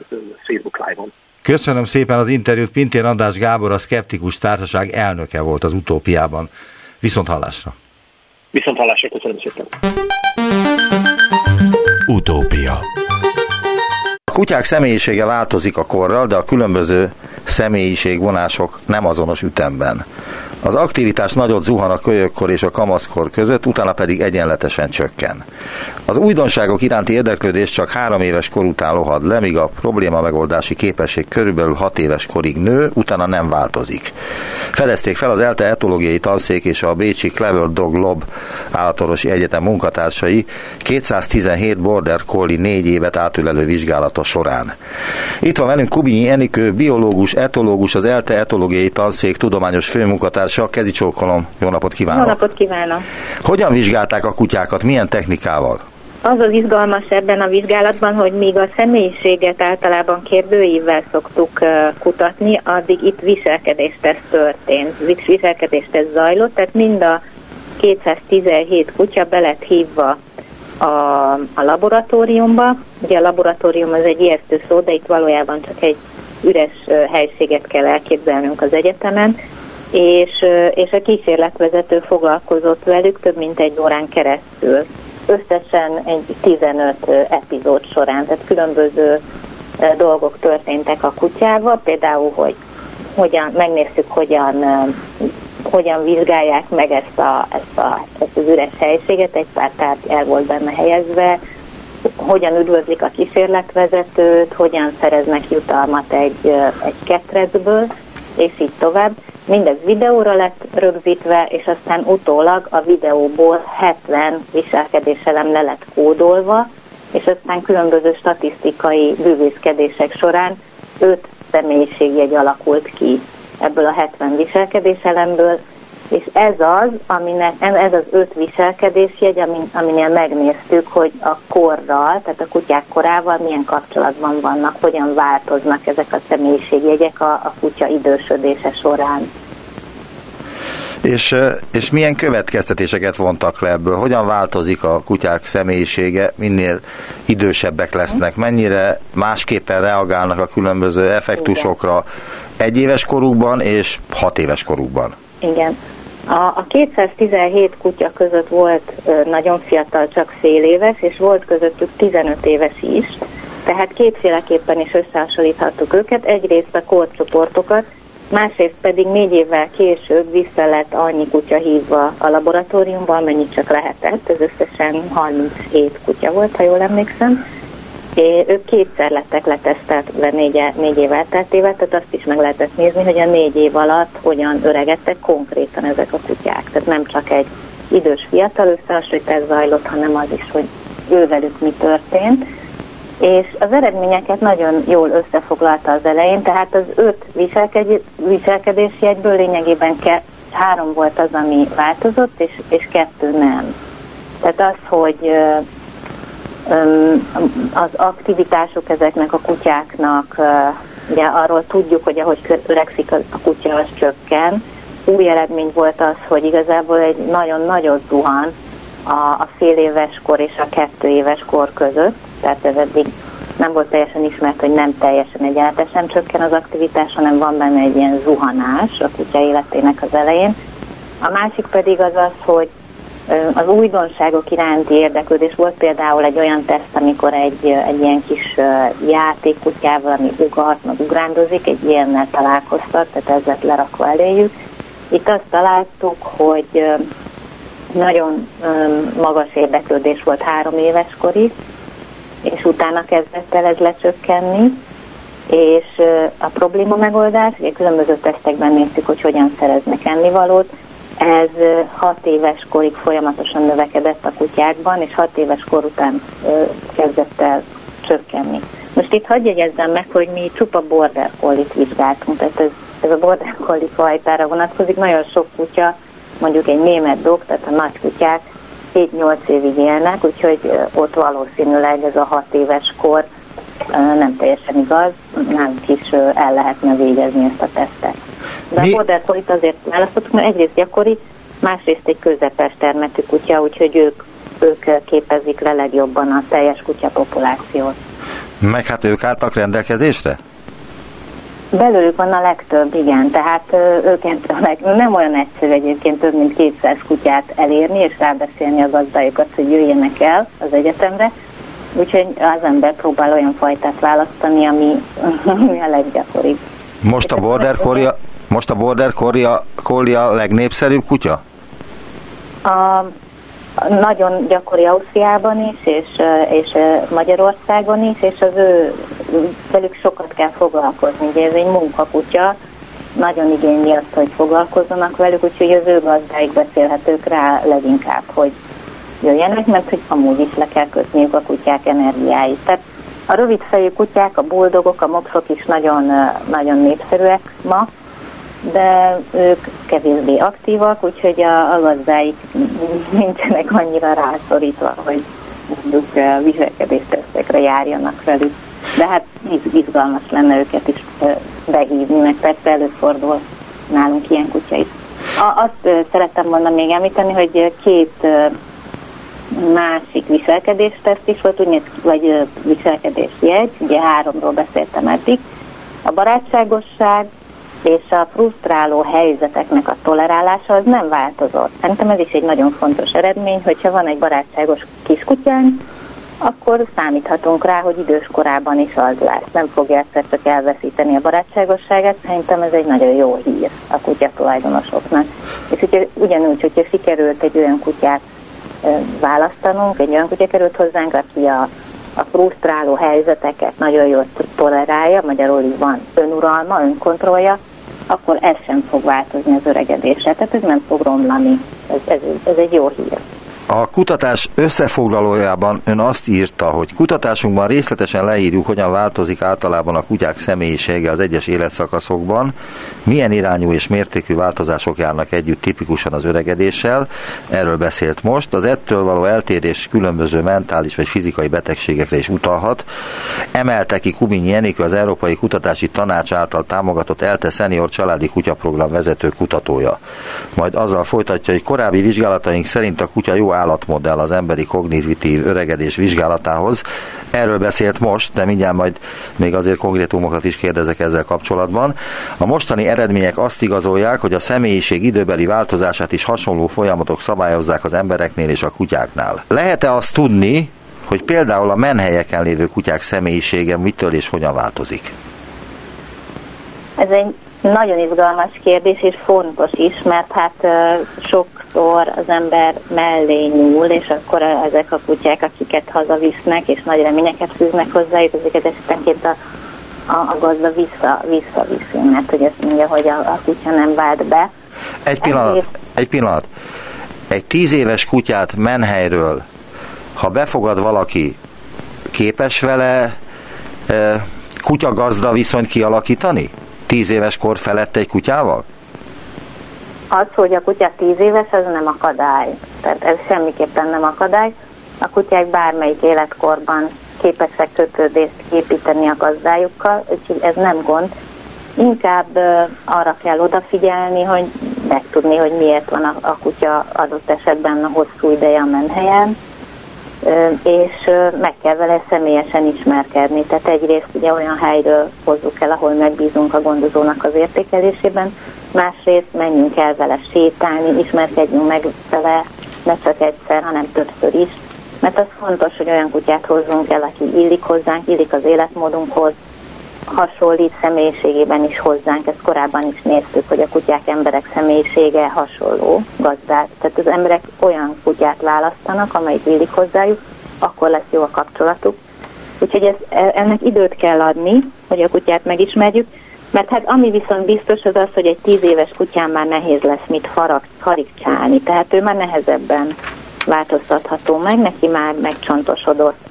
Facebook Live-on. Köszönöm szépen az interjút, Pintér András Gábor, a Szkeptikus Társaság elnöke volt az Utópiában. Viszont hallásra! Viszont hallásra, köszönöm szépen! Utópia. A kutyák személyisége változik a korral, de a különböző személyiségvonások nem azonos ütemben. Az aktivitás nagyot zuhan a kölyökkor és a kamaszkor között, utána pedig egyenletesen csökken. Az újdonságok iránti érdeklődés csak három éves kor után lohad le, míg a probléma megoldási képesség körülbelül hat éves korig nő, utána nem változik. fedezték fel az ELTE etológiai tanszék és a bécsi Clever Dog Lab állatorvosi egyetem munkatársai kétszáztizenhét border collie négy évet átülelő vizsgálata során. Itt van velünk Kubinyi Enikő, biológus, etológus, az ELTE etológiai tanszék tudományos főmunkatársa. Kezi csókolom, jó napot kívánok! Jó napot kívánok! Hogyan vizsgálták a kutyákat, milyen technikával? Az az izgalmas ebben a vizsgálatban, hogy míg a személyiséget általában kérdőívvel szoktuk kutatni, addig itt viselkedésteszt történt, viselkedésteszt zajlott, tehát mind a kétszáztizenhét kutya be lett hívva a, a laboratóriumba. Ugye a laboratórium az egy ijesztő szó, de itt valójában csak egy üres helységet kell elképzelnünk az egyetemen, és, és a kísérletvezető foglalkozott velük több mint egy órán keresztül. Összesen egy tizenöt epizód során, tehát különböző dolgok történtek a kutyával, például, hogy hogyan, megnéztük, hogyan, hogyan vizsgálják meg ezt, a, ezt, a, ezt az üres helyiséget, egy pár tárgy el volt benne helyezve, hogyan üdvözlik a kísérletvezetőt, hogyan szereznek jutalmat egy, egy ketrecből, és így tovább. Mindez videóra lett rögzítve, és aztán utólag a videóból hetven viselkedéselem le lett kódolva, és aztán különböző statisztikai bűvészkedések során öt személyiségjegy alakult ki ebből a hetven viselkedéselemből, és ez az, aminek, ez az öt viselkedésjegy, amin, aminél megnéztük, hogy a korral, tehát a kutyák korával milyen kapcsolatban vannak, hogyan változnak ezek a személyiségjegyek a, a kutya idősödése során. És, és milyen következtetéseket vontak le ebből? Hogyan változik a kutyák személyisége, minél idősebbek lesznek? Mennyire másképpen reagálnak a különböző effektusokra egy éves korukban és hat éves korukban? Igen. A, a kétszáztizenhét kutya között volt ö, nagyon fiatal, csak fél éves, és volt közöttük tizenöt éves is, tehát kétféleképpen is összehasonlíthattuk őket, egyrészt a korcsoportokat, másrészt pedig négy évvel később vissza lett annyi kutya hívva a laboratóriumban, amennyit csak lehetett, ez összesen harminchét kutya volt, ha jól emlékszem. É, ők kétszer lettek letesztelve négy, négy év elteltével, tehát azt is meg lehetett nézni, hogy a négy év alatt hogyan öregedtek konkrétan ezek a kutyák. Tehát nem csak egy idős fiatal összehasonlítás zajlott, hanem az is, hogy ővelük mi történt. És az eredményeket nagyon jól összefoglalta az elején, tehát az öt viselkedési, viselkedési egyből lényegében ke- három volt az, ami változott, és, és kettő nem. Tehát az, hogy... az aktivitások ezeknek a kutyáknak, ugye arról tudjuk, hogy ahogy öregszik a kutya, az csökken. Új eredmény volt az, hogy igazából egy nagyon nagyot zuhan a, a fél éves kor és a kettő éves kor között, tehát ez eddig nem volt teljesen ismert, hogy nem teljesen egyenletesen csökken az aktivitás, hanem van benne egy ilyen zuhanás a kutya életének az elején. A másik pedig az az, hogy az újdonságok iránti érdeklődés volt, például egy olyan teszt, amikor egy, egy ilyen kis játékkutyával, ami ugat, meg ugrándozik, egy ilyennel találkoztak, tehát ezzel lerakva eléjük. Itt azt találtuk, hogy nagyon magas érdeklődés volt három éves korig, és utána kezdett el ez lecsökkenni, és a probléma megoldás, ugye különböző tesztekben néztük, hogy hogyan szereznek ennivalót. Ez hat éves korig folyamatosan növekedett a kutyákban, és hat éves kor után ö, kezdett el csökkenni. Most itt hadd jegyezzem meg, hogy mi csupa border collie-t vizsgáltunk, tehát ez, ez a border collie fajtára vonatkozik. Nagyon sok kutya, mondjuk egy német dog, tehát a nagy kutyák hét-nyolc évig élnek, úgyhogy ott valószínűleg ez a hat éves kor ö, nem teljesen igaz, nem is ö, el lehetne végezni ezt a tesztet. De mi? A border collie-t azért választottuk, mert egyrészt gyakori, másrészt egy közepes termetű kutya, úgyhogy ők, ők képezik le legjobban a teljes kutya populációt. Meg hát ők álltak rendelkezésre? Belőlük van a legtöbb, igen. Tehát őket nem olyan egyszerű egyébként több mint kétszáz kutyát elérni, és rábeszélni a gazdájukat, hogy jöjjenek el az egyetemre. Úgyhogy az ember próbál olyan fajtát választani, ami, ami a leggyakoribb. Most a border collie, most a border collie a legnépszerűbb kutya? A, nagyon gyakori Ausztriában is, és, és Magyarországon is, és az ő, velük sokat kell foglalkozni. Ugye ez egy munkakutya, nagyon igény miatt, hogy foglalkozzanak velük, úgyhogy az ő gazdáik beszélhetők rá leginkább, hogy jöjjenek, mert hogy amúgy is le kell kötniük a kutyák energiáit. Tehát a rövid fejű kutyák, a buldogok, a mopsok is nagyon, nagyon népszerűek ma, de ők kevésbé aktívak, úgyhogy a, a gazdáik nincsenek annyira rászorítva, hogy mondjuk viselkedéstesztekre járjanak velük. De hát izgalmas lenne őket is behívni, meg persze előfordul nálunk ilyen kutya is. Azt szerettem volna még említeni, hogy két másik viselkedésteszt is volt, úgy néz ki, vagy viselkedésjegy, ugye háromról beszéltem eddig. A barátságosság és a frusztráló helyzeteknek a tolerálása az nem változott. Szerintem ez is egy nagyon fontos eredmény, hogyha van egy barátságos kiskutyánk, akkor számíthatunk rá, hogy időskorában is az lesz. Nem fogja egyszer csak elveszíteni a barátságosságát, szerintem ez egy nagyon jó hír a kutyatulajdonosoknak. És ugye, ugyanúgy, hogyha sikerült egy olyan kutyát választanunk, egy olyan kutya került hozzánk, aki a, a frusztráló helyzeteket nagyon jól tolerálja, magyarul így van önuralma, önkontrollja, akkor ez sem fog változni az öregedésre, tehát ez nem fog romlani. Ez, ez, ez egy jó hír. A kutatás összefoglalójában ön azt írta, hogy kutatásunkban részletesen leírjuk, hogyan változik általában a kutyák személyisége az egyes életszakaszokban, milyen irányú és mértékű változások járnak együtt tipikusan az öregedéssel, erről beszélt most, az ettől való eltérés különböző mentális vagy fizikai betegségekre is utalhat. Emelte ki Kubinyi Enikő, az Európai Kutatási Tanács által támogatott ELTE Senior Családi Kutyaprogram vezető kutatója. Majd azzal folytatja, hogy korábbi vizsgálataink szerint a kutya jó állatmodell az emberi kognitív öregedés vizsgálatához. Erről beszélt most, de mindjárt majd még azért konkrétumokat is kérdezek ezzel kapcsolatban. A mostani eredmények azt igazolják, hogy a személyiség időbeli változását is hasonló folyamatok szabályozzák az embereknél és a kutyáknál. Lehet-e azt tudni, hogy például a menhelyeken lévő kutyák személyisége mitől és hogyan változik? Ez egy nagyon izgalmas kérdés, és fontos is, mert hát sokszor az ember mellé nyúl, és akkor ezek a kutyák, akiket hazavisznek, és nagy reményeket fűznek hozzájuk, ezeket esetenként a, a, a gazda vissza, visszaviszi, mert hogy azt mondja, hogy a, a kutya nem vált be. Egy pillanat, Ezért... egy pillanat. Egy tíz éves kutyát menhelyről, ha befogad valaki, képes vele e, kutyagazda viszonyt kialakítani? Tíz éves kor felett egy kutyával? Az, hogy a kutya tíz éves, az nem akadály. Tehát ez semmiképpen nem akadály. A kutyák bármelyik életkorban képesek kötődést építeni a gazdájukkal, úgyhogy ez nem gond. Inkább arra kell odafigyelni, hogy megtudni, hogy miért van a kutya adott esetben a hosszú ideje a menhelyen, és meg kell vele személyesen ismerkedni. Tehát egyrészt ugye olyan helyről hozzuk el, ahol megbízunk a gondozónak az értékelésében, másrészt menjünk el vele sétálni, ismerkedjünk meg vele, ne csak egyszer, hanem többször is. Mert az fontos, hogy olyan kutyát hozzunk el, aki illik hozzánk, illik az életmódunkhoz, hasonlít személyiségében is hozzánk. Ezt korábban is néztük, hogy a kutyák emberek személyisége hasonló gazdát. Tehát az emberek olyan kutyát választanak, amelyik illik hozzájuk, akkor lesz jó a kapcsolatuk. Úgyhogy ez, ennek időt kell adni, hogy a kutyát megismerjük, mert hát ami viszont biztos az az, hogy egy tíz éves kutyán már nehéz lesz mit farag, harigcsálni. Tehát ő már nehezebben változtatható meg, neki már megcsontosodott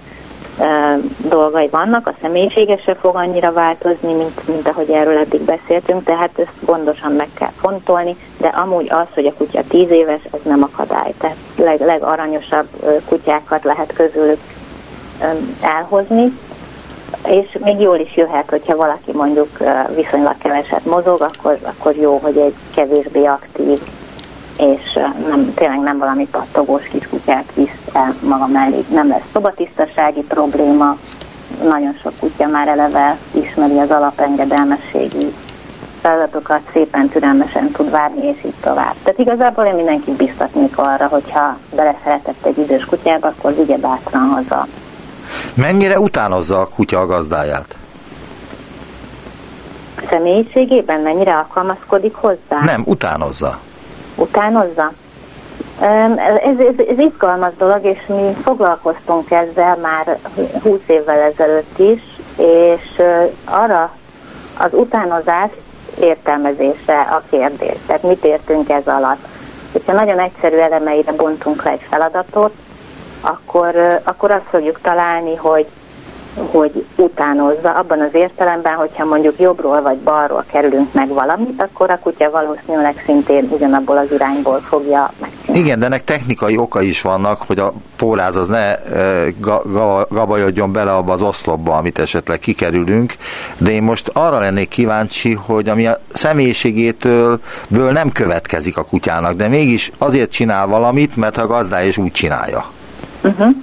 dolgai vannak, a személyisége se fog annyira változni, mint, mint ahogy erről eddig beszéltünk, tehát ezt gondosan meg kell fontolni, de amúgy az, hogy a kutya tíz éves, ez nem akadály. Tehát leg, legaranyosabb kutyákat lehet közülük elhozni, és még jól is jöhet, hogyha valaki mondjuk viszonylag keveset mozog, akkor, akkor jó, hogy egy kevésbé aktív, és nem, tényleg nem valami pattogós kiskutyát visz el maga mellé. Nem lesz szobatisztasági probléma, nagyon sok kutya már eleve ismeri az alapengedelmességi feladatokat, szépen türelmesen tud várni, és így tovább. Tehát igazából én mindenkit biztatnék arra, hogyha beleszeretett egy idős kutyába, akkor vigye bátran haza. Mennyire utánozza a kutya a gazdáját? A személyiségében mennyire alkalmazkodik hozzá? Nem, utánozza. Utánozza? Ez, ez, ez izgalmas dolog, és mi foglalkoztunk ezzel már húsz évvel ezelőtt is, és arra az utánozást értelmezése a kérdés. Tehát mit értünk ez alatt? Hogyha nagyon egyszerű elemeire bontunk le egy feladatot, akkor, akkor azt fogjuk találni, hogy, hogy utánozza abban az értelemben, hogyha mondjuk jobbról vagy balról kerülünk meg valamit, akkor a kutya valószínűleg szintén ugyanabból az irányból fogja megcsinálni. Igen, de ennek technikai oka is vannak, hogy a póláz az ne gabajodjon bele abba az oszlopba, amit esetleg kikerülünk, de én most arra lennék kíváncsi, hogy ami a személyiségétől ből nem következik a kutyának, de mégis azért csinál valamit, mert a gazdája is úgy csinálja. Uh-huh.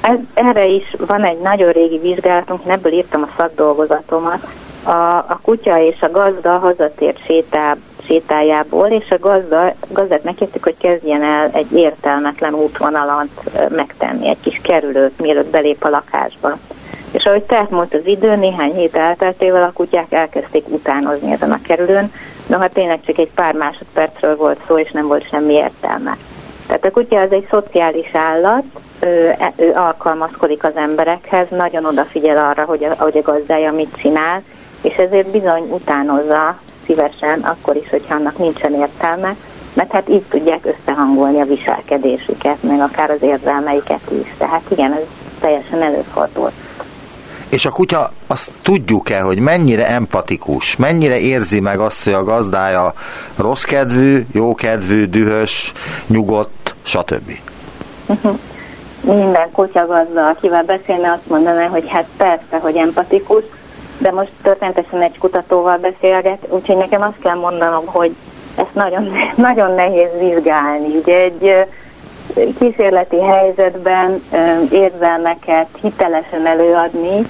Ez, erre is van egy nagyon régi vizsgálatunk, ebből írtam a szakdolgozatomat. A, a kutya és a gazda hazatért sétá, sétájából, és a gazda, gazdát megkértük, hogy kezdjen el egy értelmetlen útvonalant megtenni, egy kis kerülőt, mielőtt belép a lakásba. És ahogy teltmúlt az idő, néhány hét elteltével a kutyák elkezdték utánozni ezen a kerülőn, de hát tényleg csak egy pár másodpercről volt szó, és nem volt semmi értelme. Tehát a kutya az egy szociális állat, ő, ő alkalmazkodik az emberekhez, nagyon odafigyel arra, hogy a, hogy a gazdája mit csinál, és ezért bizony utánozza szívesen, akkor is, hogyha annak nincsen értelme, mert hát így tudják összehangolni a viselkedésüket, meg akár az érzelmeiket is. Tehát igen, ez teljesen előfordul. És a kutya, azt tudjuk-e, hogy mennyire empatikus, mennyire érzi meg azt, hogy a gazdája rossz kedvű, jó kedvű, dühös, nyugodt, stb.? Uh-huh. Minden kutyagazda, akivel beszélne, azt mondaná, hogy hát persze, hogy empatikus, de most történetesen egy kutatóval beszélget, úgyhogy nekem azt kell mondanom, hogy ezt nagyon, nagyon nehéz vizsgálni. Ugye egy kísérleti helyzetben érzelmeket hitelesen előadni,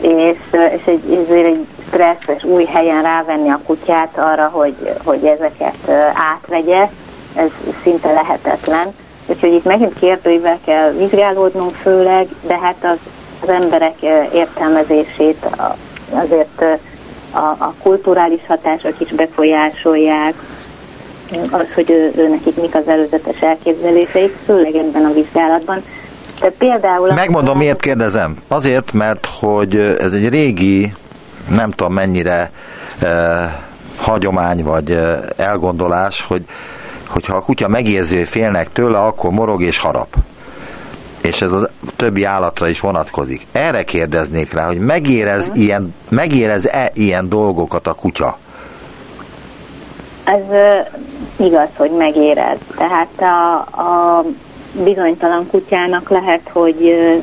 és, és egy, egy stresszes új helyen rávenni a kutyát arra, hogy, hogy ezeket átvegye, ez szinte lehetetlen. Úgyhogy itt megint kérdőivel kell vizsgálódnunk főleg, de hát az, az emberek értelmezését azért a, a kulturális hatások is befolyásolják, az, hogy ő, ő nekik mik az előzetes elképzeléseik, főleg ebben a vizsgálatban. Tehát például... Megmondom, miért kérdezem. Azért, mert hogy ez egy régi, nem tudom mennyire eh, hagyomány vagy eh, elgondolás, hogy hogyha a kutya megérzi, hogy félnek tőle, akkor morog és harap. És ez a többi állatra is vonatkozik. Erre kérdeznék rá, hogy megérez uh-huh. ilyen, megérez-e ilyen dolgokat a kutya? Ez uh, igaz, hogy megérez. Tehát a, a bizonytalan kutyának lehet, hogy uh,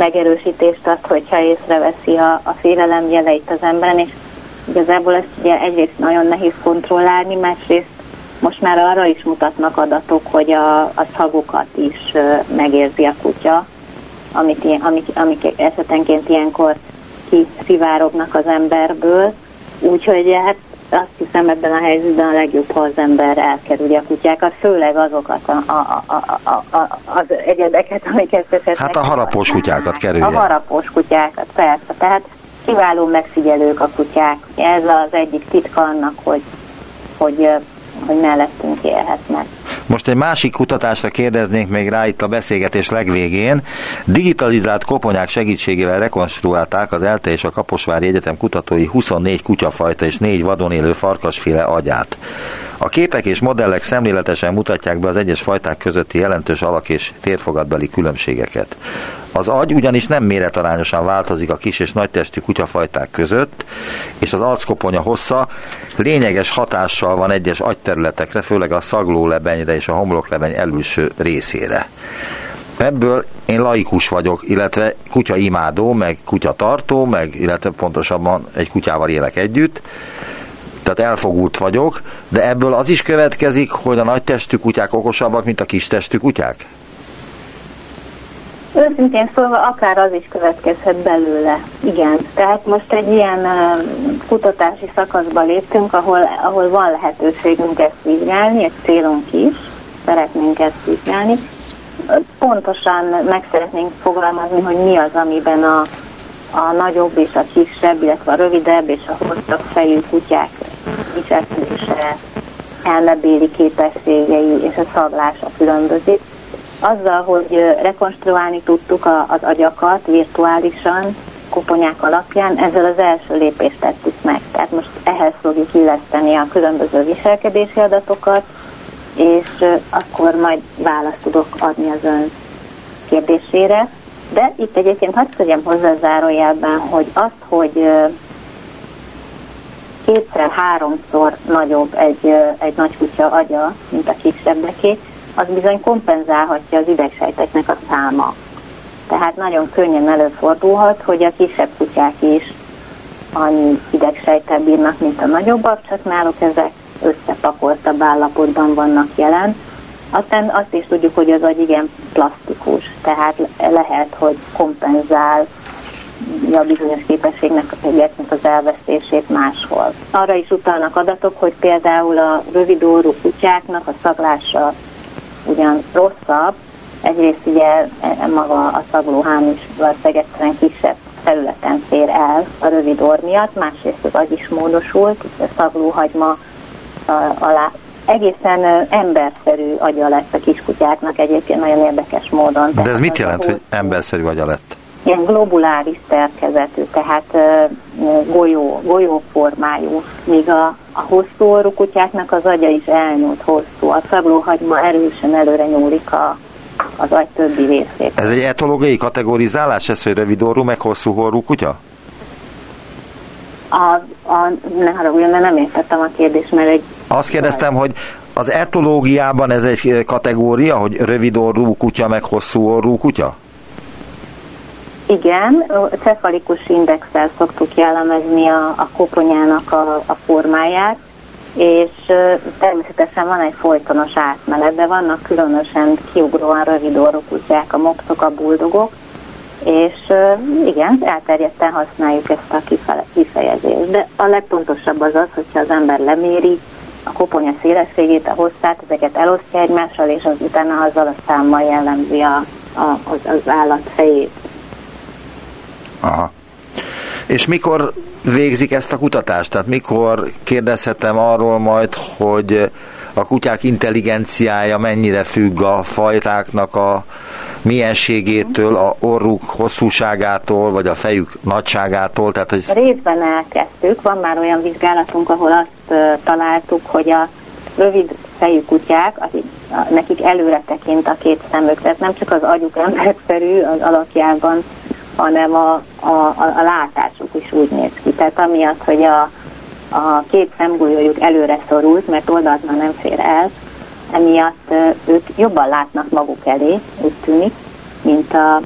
megerősítést ad, hogyha észreveszi a, a félelem jeleit az emberen, és igazából ezt ugye egyrészt nagyon nehéz kontrollálni, másrészt most már arra is mutatnak adatok, hogy a, a szagokat is uh, megérzi a kutya, amit, amik, amik esetenként ilyenkor kiszivárognak az emberből. Úgyhogy hát azt hiszem ebben a helyzetben a legjobb, ha az ember elkerülje a kutyákat, főleg azokat a, a, a, a, a, az egyedeket, amik ezt esetleg... Hát a harapós kutyákat kerülje. A harapós kutyákat, persze. Tehát kiváló megfigyelők a kutyák. Ez az egyik titka annak, hogy... hogy hogy mellettünk élhetnek. Most egy másik kutatásra kérdeznénk még rá itt a beszélgetés legvégén. Digitalizált koponyák segítségével rekonstruálták az ELTE és a Kaposvári Egyetem kutatói huszonnégy kutyafajta és négy vadon élő farkasféle agyát. A képek és modellek szemléletesen mutatják be az egyes fajták közötti jelentős alak- és térfogatbeli különbségeket. Az agy ugyanis nem méretarányosan változik a kis és nagytestű kutyafajták között, és az arckoponya hossza lényeges hatással van egyes agyterületekre, főleg a szaglólebenyre és a homloklebeny előső részére. Ebből én laikus vagyok, illetve kutyaimádó, meg kutyatartó, meg illetve pontosabban egy kutyával élek együtt, tehát elfogult vagyok, de ebből az is következik, hogy a nagy testű kutyák okosabbak, mint a kis testű kutyák? Őszintén szólva akár az is következhet belőle, igen. Tehát most egy ilyen uh, kutatási szakaszba léptünk, ahol, ahol van lehetőségünk ezt vizsgálni, egy célunk is, szeretnénk ezt vizsgálni. Pontosan meg szeretnénk fogalmazni, hogy mi az, amiben a, a nagyobb és a kisebb, illetve a rövidebb és a hosszabb fejű kutyák viselkedése, elmebéli képességei és a szaglása különbözik. Azzal, hogy rekonstruálni tudtuk az agyakat virtuálisan, koponyák alapján ezzel az első lépést tettük meg. Tehát most ehhez fogjuk illeszteni a különböző viselkedési adatokat, és akkor majd választ tudok adni az ön kérdésére. De itt egyébként hadd tegyem hozzá zárójelben, hogy azt, hogy kétszer-háromszor nagyobb egy, egy nagy kutya agya, mint a kisebbeké, az bizony kompenzálhatja az idegsejteknek a száma. Tehát nagyon könnyen előfordulhat, hogy a kisebb kutyák is annyi idegsejttel bírnak, mint a nagyobbak, csak náluk ezek összepakoltabb állapotban vannak jelen. Aztán azt is tudjuk, hogy az agy igen plastikus, tehát lehet, hogy kompenzál a bizonyos képességnek az elvesztését máshol. Arra is utalnak adatok, hogy például a rövidórú kutyáknak a szaglása ugyan rosszabb, egyrészt ugye maga a szaglóhám is valószínűleg egyszerűen kisebb területen fér el a rövid orr miatt, másrészt az agy is módosult, a szaglóhagyma alá egészen emberszerű agya lett a kiskutyáknak egyébként nagyon érdekes módon. De ez mit jelent, hogy emberszerű agya lett? Ilyen globuláris szerkezetű, tehát uh, golyó, golyóformájú, míg a, a hosszú orrú kutyáknak az agya is elnyúlt hosszú. A szaglóhagyma erősen előre nyúlik a, az agy többi részét. Ez egy etológiai kategorizálás, ez, hogy rövidorrú meg hosszú orrú kutya? A, a, ne haraguljon, de nem értettem a kérdést, mert egy... Azt kérdeztem, hogy az etológiában ez egy kategória, hogy rövidorrú kutya meg hosszú orrú kutya? Igen, cefalikus indexel szoktuk jellemezni a, a koponyának a, a formáját, és természetesen van egy folytonos átmenet, de vannak különösen kiugróan rövidorrú kutyák, a mopszok, a buldogok, és igen, elterjedten használjuk ezt a kifejezést. De a legpontosabb az az, hogyha az ember leméri a koponya szélességét, a hosszát, ezeket elosztja egymással, és az utána azzal a számmal jellemzi a, a, az, az állat fejét. Aha. És mikor végzik ezt a kutatást? Tehát mikor kérdezhetem arról majd, hogy a kutyák intelligenciája mennyire függ a fajtáknak a mienségétől, a orruk hosszúságától, vagy a fejük nagyságától? Tehát, hogy... Részben elkezdtük. Van már olyan vizsgálatunk, ahol azt találtuk, hogy a rövid fejű kutyák, akik, nekik előre tekint a két szemük. Tehát nem csak az agyuk emberszerű az alakjában, hanem a, a, a látásuk is úgy néz ki. Tehát amiatt, hogy a, a két szemgolyójuk előre szorult, mert oldaltban nem fér el, emiatt ők jobban látnak maguk elé, úgy tűnik, mint a,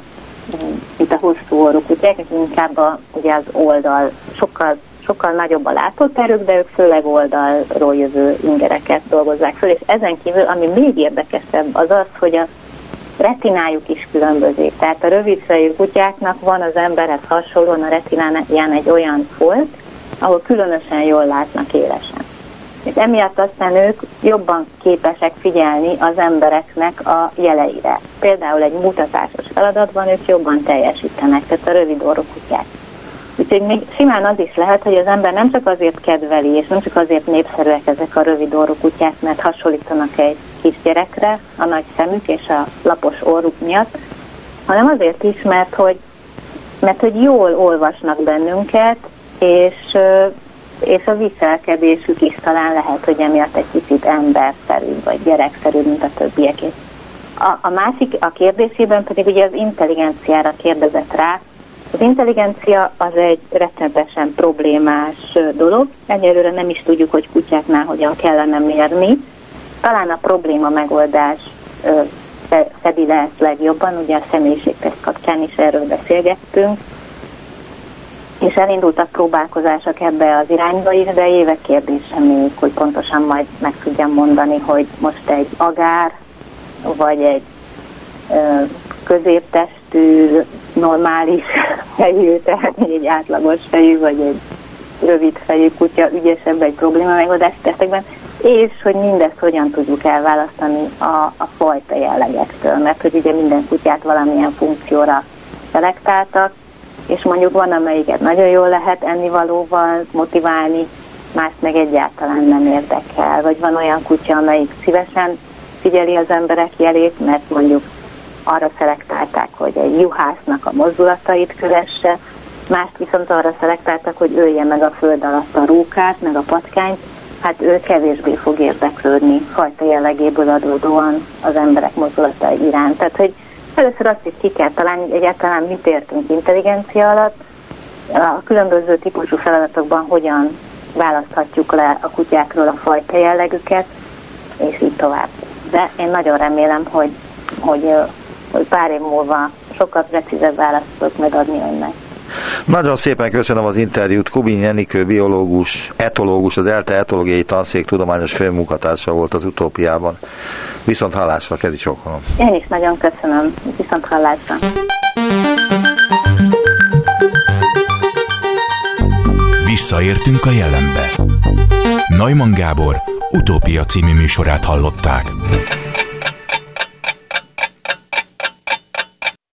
mint a hosszú orrú kutyák, inkább a, ugye az oldal, sokkal, sokkal nagyobb a látóterük, de ők főleg oldalról jövő ingereket dolgozzák föl, és ezen kívül, ami még érdekesebb, az az, hogy a retinájuk is különbözik, tehát a rövidfejű kutyáknak van az emberhez hasonlóan a retinán egy olyan folt, ahol különösen jól látnak élesen. És emiatt aztán ők jobban képesek figyelni az embereknek a jeleire. Például egy mutatásos feladatban ők jobban teljesítenek, tehát a rövidorrú kutyák. Úgyhogy még simán az is lehet, hogy az ember nem csak azért kedveli, és nem csak azért népszerűek ezek a rövidorrú kutyák, mert hasonlítanak egy kisgyerekre a nagy szemük és a lapos orruk miatt, hanem azért is, mert hogy, mert hogy jól olvasnak bennünket, és, és a viselkedésük is talán lehet, hogy emiatt egy kicsit emberszerűbb, vagy gyerekszerűbb, mint a többieké. A, a másik, a kérdésében pedig ugye az intelligenciára kérdezett rá. Az intelligencia az egy rettenetesen problémás dolog. Egyelőre nem is tudjuk, hogy kutyáknál hogyan kellene mérni. Talán a probléma megoldás fedi le ezt legjobban, ugye a személyiségteszt kapcsán is erről beszélgettünk, és elindultak próbálkozások ebbe az irányba is, de évek kérdése még, hogy pontosan majd meg tudjam mondani, hogy most egy agár, vagy egy ö, középtestű, normális fejű, tehát egy átlagos fejű, vagy egy rövid fejű kutya ügyesebb egy probléma megoldási tesztekben, és hogy mindezt hogyan tudjuk elválasztani a, a fajta jellegektől, mert hogy ugye minden kutyát valamilyen funkcióra selektáltak, és mondjuk van, amelyiket nagyon jól lehet ennivalóval motiválni, mást meg egyáltalán nem érdekel. Vagy van olyan kutya, amelyik szívesen figyeli az emberek jelét, mert mondjuk arra szelektálták, hogy egy juhásznak a mozdulatait kövesse, Mást viszont arra szelektáltak, hogy ölje meg a föld alatt a rókát, meg a patkányt, hát ő kevésbé fog érdeklődni fajta jellegéből adódóan az emberek mozdulatai iránt. Tehát, hogy először azt is ki kell találni, hogy egyáltalán mit értünk intelligencia alatt, a különböző típusú feladatokban hogyan választhatjuk le a kutyákról a fajta jellegüket, és így tovább. De én nagyon remélem, hogy, hogy, hogy pár év múlva sokkal precízebb választ tudok megadni önnek. Nagyon szépen köszönöm az interjút. Kubinyi Enikő biológus, etológus, az ELTE etológiai tanszék tudományos főmunkatársa volt az Utópiában. Viszont hallásra, kezi csókolom. Én is nagyon köszönöm. Viszont hallásra. Visszaértünk a jelenbe. Neumann Gábor Utópia című műsorát hallották.